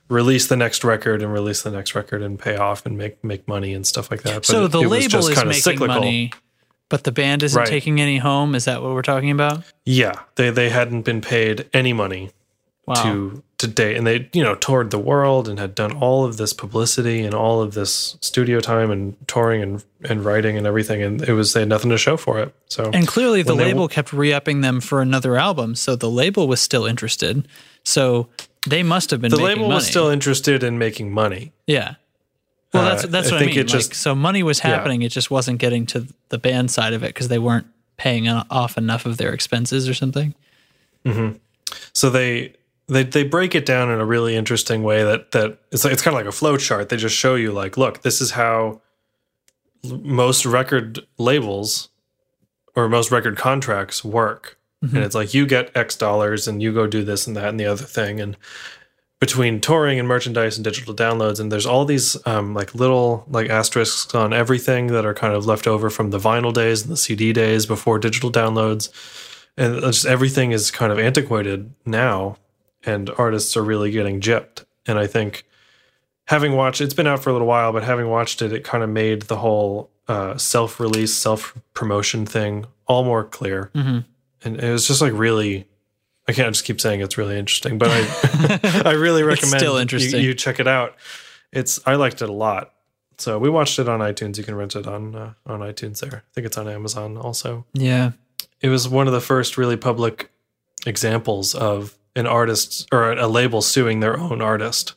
release the next record and pay off and make money and stuff like that. But so the label is making money, but the band isn't taking any home. Is that what we're talking about? Yeah, they hadn't been paid any money. Wow. To date, and they, you know, toured the world and had done all of this publicity and all of this studio time and touring and writing and everything, and they had nothing to show for it. So, and clearly the label kept re-upping them for another album, so the label was still interested. So they must have been making money. The label was still interested in making money. Yeah. Well, that's what I mean. So money was happening, it just wasn't getting to the band side of it because they weren't paying off enough of their expenses or something. Mm-hmm. So They break it down in a really interesting way that it's like, it's kind of like a flow chart. They just show you like, look, this is how most record labels or most record contracts work. Mm-hmm. And it's like you get X dollars and you go do this and that and the other thing. And between touring and merchandise and digital downloads, and there's all these little asterisks on everything that are kind of left over from the vinyl days and the CD days before digital downloads. And just everything is kind of antiquated now. And artists are really getting gypped. And I think it's been out for a little while, but having watched it kind of made the whole self-release, self-promotion thing all more clear. Mm-hmm. And it was just like really, I can't just keep saying it's really interesting, but I really recommend you check it out. I liked it a lot. So we watched it on iTunes. You can rent it on iTunes there. I think it's on Amazon also. Yeah. It was one of the first really public examples of an artist or a label suing their own artist.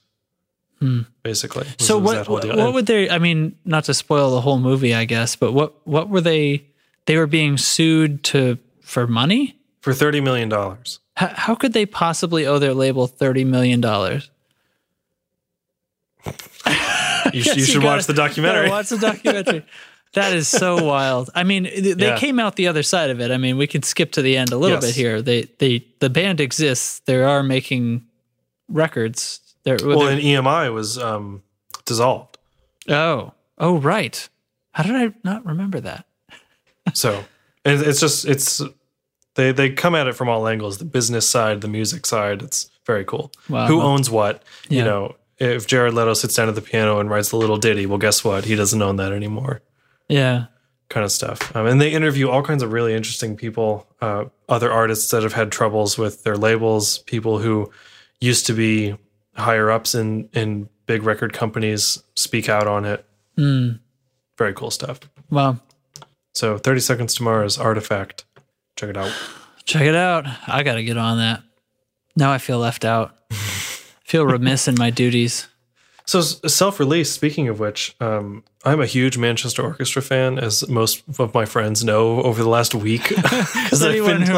Basically. So what would they, I mean, not to spoil the whole movie, I guess, but what were they were being sued for money? For $30 million. How could they possibly owe their label $30 million? you should watch the documentary. Watch the documentary. That is so wild. I mean, they came out the other side of it. I mean, we could skip to the end a little bit here. The band exists. They are making records. And EMI was dissolved. Oh, right. How did I not remember that? So they come at it from all angles, the business side, the music side. It's very cool. Wow. Who owns what? Yeah. You know, if Jared Leto sits down at the piano and writes a little ditty, well, guess what? He doesn't own that anymore. Yeah. Kind of stuff. And they interview all kinds of really interesting people, other artists that have had troubles with their labels, people who used to be higher ups in big record companies speak out on it. Very cool stuff. Wow. So 30 Seconds to Mars, Artifact. Check it out. I got to get on that. Now I feel left out. I feel remiss in my duties. So self-release, speaking of which, I'm a huge Manchester Orchestra fan, as most of my friends know over the last week. Because anyone who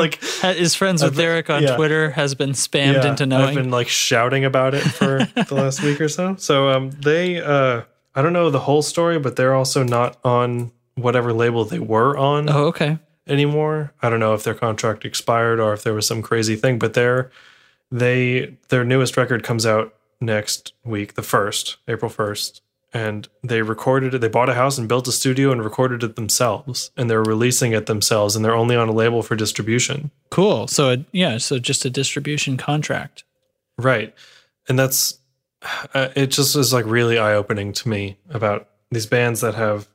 is friends with Derek on Twitter has been spammed into knowing. I've been shouting about it for the last week or so. So they, I don't know the whole story, but they're also not on whatever label they were on. Oh, okay. Anymore. I don't know if their contract expired or if there was some crazy thing, but their newest record comes out next week, the 1st, April 1st, and they recorded it. They bought a house and built a studio and recorded it themselves, and they're releasing it themselves, and they're only on a label for distribution. Cool. So so just a distribution contract. Right. And that's, it just is really eye-opening to me about these bands that have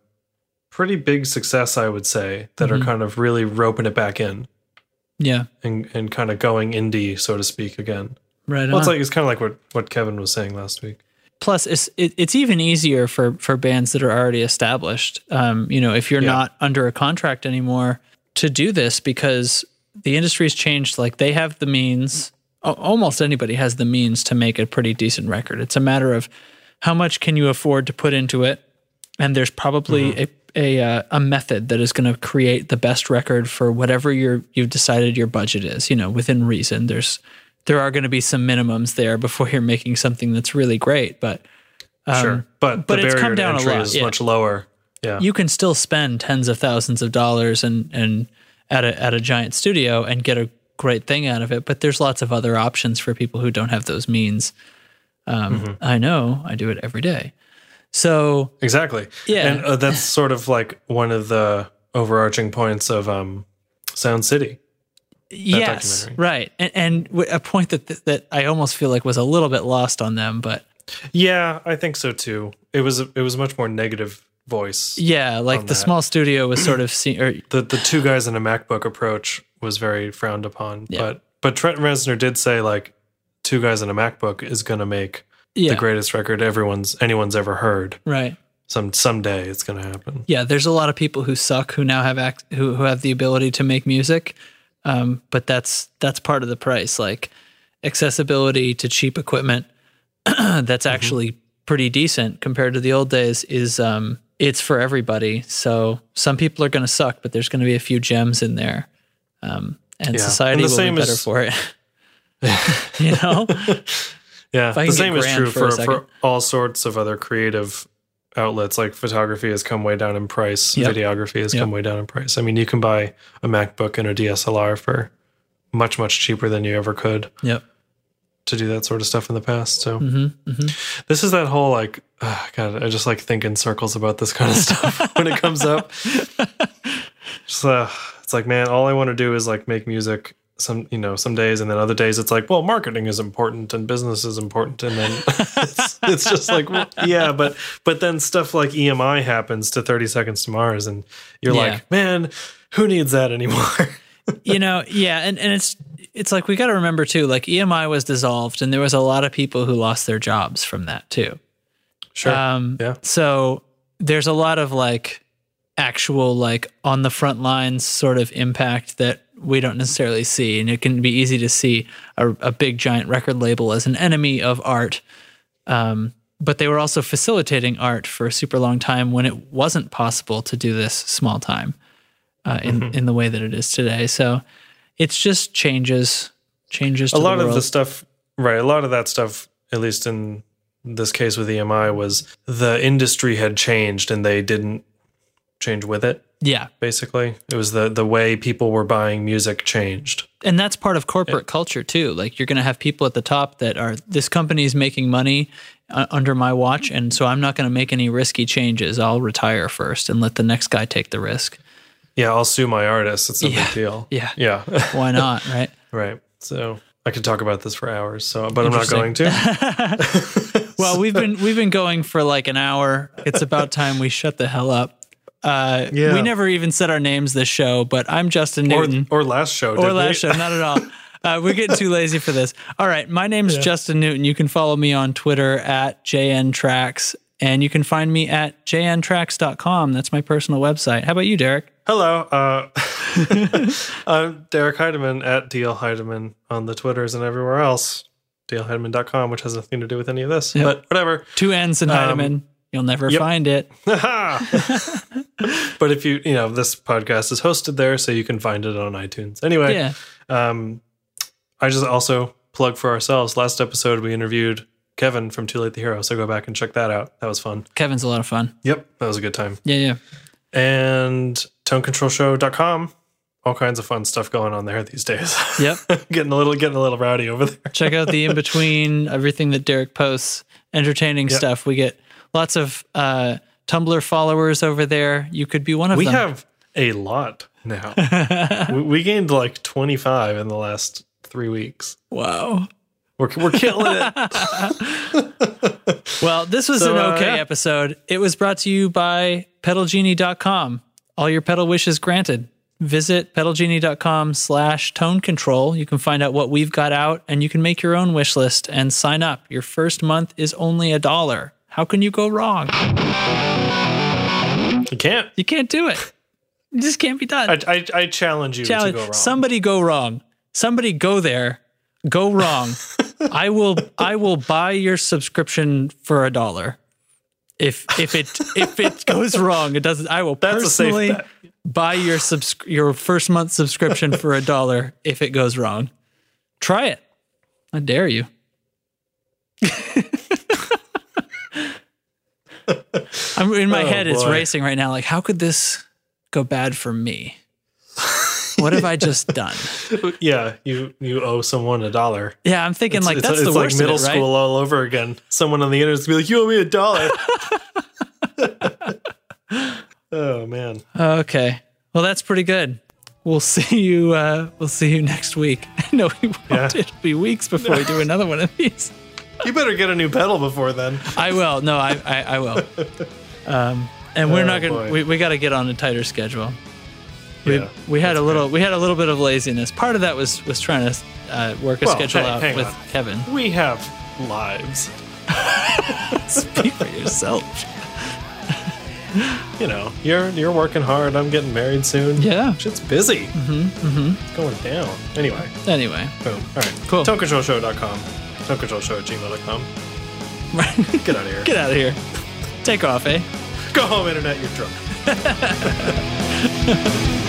pretty big success, I would say, that are kind of really roping it back in. Yeah. And kind of going indie, so to speak, again. Right. Well, it's kind of like what Kevin was saying last week. Plus, it's even easier for bands that are already established. If you're not under a contract anymore to do this, because the industry's changed. They have the means. Almost anybody has the means to make a pretty decent record. It's a matter of how much can you afford to put into it, and there's probably a method that is going to create the best record for whatever you've decided your budget is. Within reason, there are going to be some minimums there before you're making something that's really great, but sure. But it's come down a lot. Is much lower. Yeah, you can still spend tens of thousands of dollars and at a giant studio and get a great thing out of it. But there's lots of other options for people who don't have those means. I know, I do it every day. So exactly. Yeah, and that's sort of one of the overarching points of Sound City. Yes, right, and a point that I almost feel was a little bit lost on them, but yeah, I think so too. It was a much more negative voice. Yeah, the small studio was sort of seen, or the two guys in a MacBook approach was very frowned upon. Yeah. But Trent Reznor did say two guys in a MacBook is going to make the greatest record anyone's ever heard. Right. Someday it's going to happen. Yeah, there's a lot of people who suck who now have who have the ability to make music. But that's part of the price, accessibility to cheap equipment that's actually pretty decent compared to the old days is it's for everybody. So some people are going to suck, but there's going to be a few gems in there, and society will be better for it. You know? Yeah, the same is true for all sorts of other creative outlets. Like photography has come way down in price. Yep. Videography has come way down in price. I mean, you can buy a MacBook and a DSLR for much, much cheaper than you ever could. Yep. To do that sort of stuff in the past. So this is that whole God, I just think in circles about this kind of stuff when it comes up. Just, it's man, all I want to do is make music. Some days, and then other days it's well, marketing is important and business is important, and then it's just well, yeah, but then stuff like EMI happens to 30 Seconds to Mars, and you're man, who needs that anymore? And it's we got to remember too, EMI was dissolved, and there was a lot of people who lost their jobs from that too. Sure. So there's a lot of like actual like on the front lines sort of impact that we don't necessarily see, and it can be easy to see a big giant record label as an enemy of art. But they were also facilitating art for a super long time when it wasn't possible to do this small time in the way that it is today. So it's just changes. A lot of that stuff, at least in this case with EMI, was the industry had changed and they didn't change with it. Yeah. Basically, it was the way people were buying music changed. And that's part of corporate culture too. Like you're going to have people at the top that are, this company is making money under my watch, and so I'm not going to make any risky changes. I'll retire first and let the next guy take the risk. Yeah, I'll sue my artist. It's no big deal. Yeah. Yeah. Why not, right? Right. So I could talk about this for hours, but I'm not going to. Well, we've been going for like an hour. It's about time we shut the hell up. We never even said our names this show, but I'm Justin Newton. Or last show. Or last show, not at all. We're getting too lazy for this. All right, my name's Justin Newton. You can follow me on Twitter at JNTrax, and you can find me at jntrax.com. That's my personal website. How about you, Derek? Hello. I'm Derek Heidemann at DL Heidemann on the Twitters and everywhere else. DLHeidemann.com, which has nothing to do with any of this, but whatever. Two N's in Heidemann. You'll never find it. But if you this podcast is hosted there, so you can find it on iTunes. Anyway, I just also plug for ourselves. Last episode, we interviewed Kevin from Too Late the Hero, so go back and check that out. That was fun. Kevin's a lot of fun. Yep, that was a good time. Yeah, yeah. And ToneControlShow.com. All kinds of fun stuff going on there these days. Yep. getting a little rowdy over there. Check out the in-between, everything that Derek posts, entertaining stuff. We get lots of Tumblr followers over there. You could be one of them. We have a lot now. We gained like 25 in the last 3 weeks. Wow. We're killing it. Well, this was an okay episode. It was brought to you by PedalGenie.com. All your pedal wishes granted. Visit PedalGenie.com/tone control. You can find out what we've got out, and you can make your own wish list and sign up. Your first month is only $1. How can you go wrong? You can't. You can't do it. You just can't be done. I challenge you to go wrong. Somebody go wrong. Somebody go there. Go wrong. I will buy your subscription for $1. If it goes wrong, it doesn't. I will personally buy your first month subscription for $1 if it goes wrong. Try it. I dare you. I'm in my head. It's racing right now. Like, how could this go bad for me? What have I just done? Yeah, you owe someone $1. Yeah, I'm thinking that's the worst. It's like middle school all over again. Someone on the internet's be like, "You owe me $1." Oh man. Okay. Well, that's pretty good. We'll see you. We'll see you next week. No, we won't. Yeah. It'll be weeks before we do another one of these. You better get a new pedal before then. I will. No, I will. And we're not going to. We got to get on a tighter schedule. We had a little bit of laziness. Part of that was trying to work a schedule out with Kevin. We have lives. Speak for yourself. You're working hard. I'm getting married soon. Yeah, shit's busy. It's going down. Anyway. Boom. All right. Cool. ToneControlShow.com. ToneControlShow@gmail.com. Right. Get out of here. Get out of here. Take off, eh? Go home, internet. You're drunk.